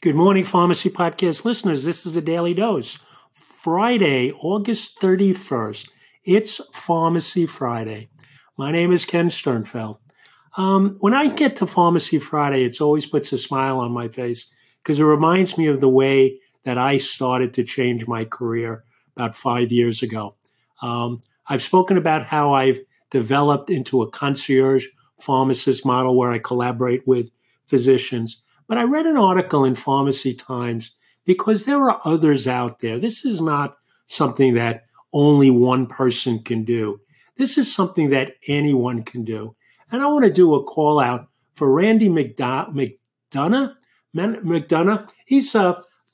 Good morning, Pharmacy Podcast listeners. This is The Daily Dose. Friday, August 31st. It's Pharmacy Friday. My name is Ken Sternfeld. When I get to Pharmacy Friday, it always puts a smile on my face because it reminds me of the way that I started to change my career about 5 years ago. I've spoken about how I've developed into a concierge pharmacist model where I collaborate with physicians. But I read an article in Pharmacy Times because there are others out there. This is not something that only one person can do. This is something that anyone can do. And I want to do a call out for Randy McDonough. He's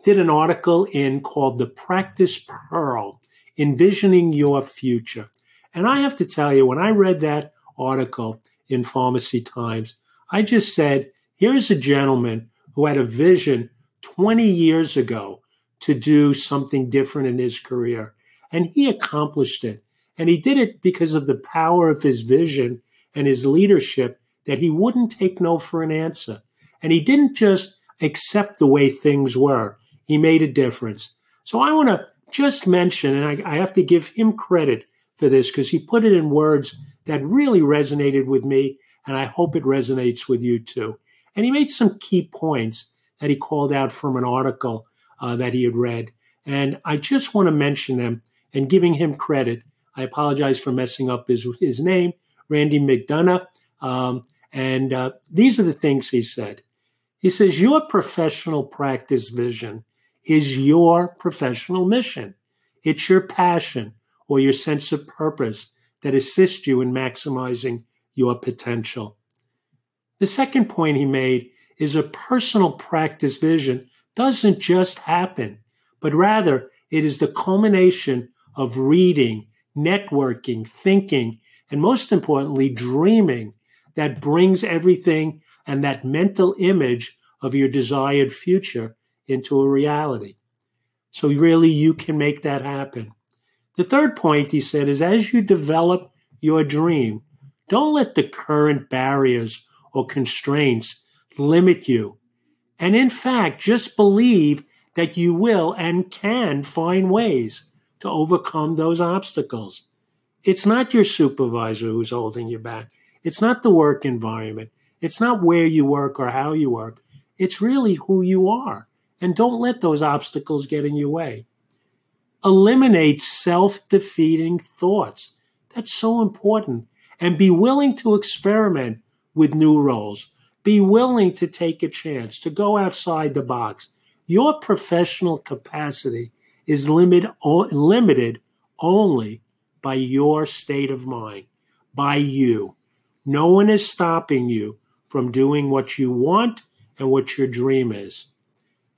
did an article called The Practice Pearl, Envisioning Your Future. And I have to tell you, when I read that article in Pharmacy Times, I just said, here's a gentleman who had a vision 20 years ago to do something different in his career. And he accomplished it. And he did it because of the power of his vision and his leadership, that he wouldn't take no for an answer. And he didn't just accept the way things were. He made a difference. So I want to just mention, and I have to give him credit for this because he put it in words that really resonated with me, and I hope it resonates with you too. And he made some key points that he called out from an article that he had read. And I just want to mention them and giving him credit. I apologize for messing up his name, Randy McDonough. These are the things he said. He says, your professional practice vision is your professional mission. It's your passion or your sense of purpose that assists you in maximizing your potential. The second point he made is a personal practice vision doesn't just happen, but rather it is the culmination of reading, networking, thinking, and most importantly, dreaming that brings everything and that mental image of your desired future into a reality. So really, you can make that happen. The third point, he said, is as you develop your dream, don't let the current barriers or constraints limit you. And in fact, just believe that you will and can find ways to overcome those obstacles. It's not your supervisor who's holding you back. It's not the work environment. It's not where you work or how you work. It's really who you are. And don't let those obstacles get in your way. Eliminate self-defeating thoughts. That's so important. And be willing to experiment with new roles. Be willing to take a chance, to go outside the box. Your professional capacity is limited only by your state of mind, by you. No one is stopping you from doing what you want and what your dream is.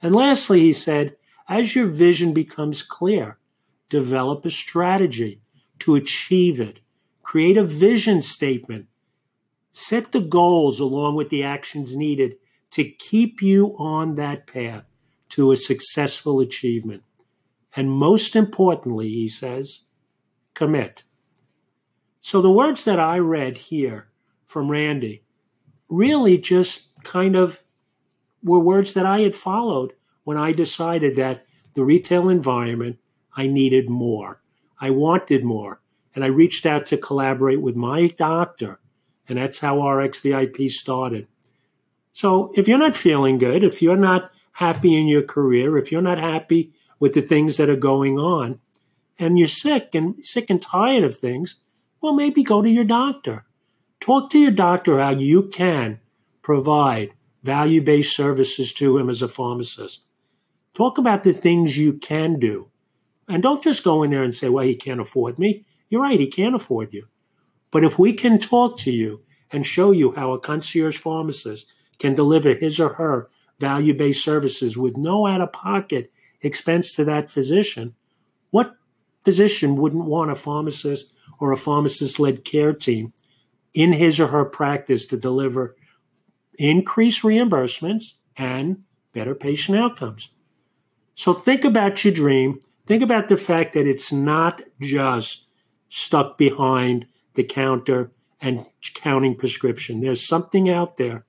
And lastly, he said, as your vision becomes clear, develop a strategy to achieve it. Create a vision statement. Set the goals along with the actions needed to keep you on that path to a successful achievement. And most importantly, he says, commit. So the words that I read here from Randy really just kind of were words that I had followed when I decided that the retail environment, I needed more. I wanted more. And I reached out to collaborate with my doctor. And that's how RX VIP started. So if you're not feeling good, if you're not happy in your career, if you're not happy with the things that are going on, and you're sick and tired of things, well, maybe go to your doctor. Talk to your doctor how you can provide value-based services to him as a pharmacist. Talk about the things you can do. And don't just go in there and say, well, he can't afford me. You're right, he can't afford you. But if we can talk to you and show you how a concierge pharmacist can deliver his or her value-based services with no out-of-pocket expense to that physician, what physician wouldn't want a pharmacist or a pharmacist-led care team in his or her practice to deliver increased reimbursements and better patient outcomes? So think about your dream. Think about the fact that it's not just stuck behind the counter and counting prescription. There's something out there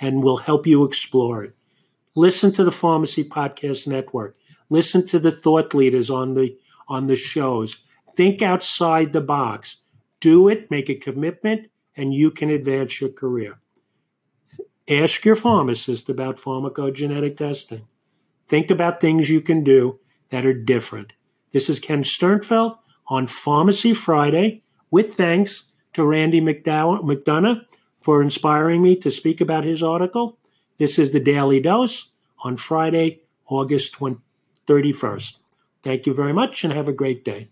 and we'll help you explore it. Listen to the Pharmacy Podcast Network. Listen to the thought leaders on the shows. Think outside the box. Do it, make a commitment, and you can advance your career. Ask your pharmacist about pharmacogenetic testing. Think about things you can do that are different. This is Ken Sternfeld on Pharmacy Friday, with thanks to Randy McDonough for inspiring me to speak about his article. This is The Daily Dose on Friday, August 31st. Thank you very much and have a great day.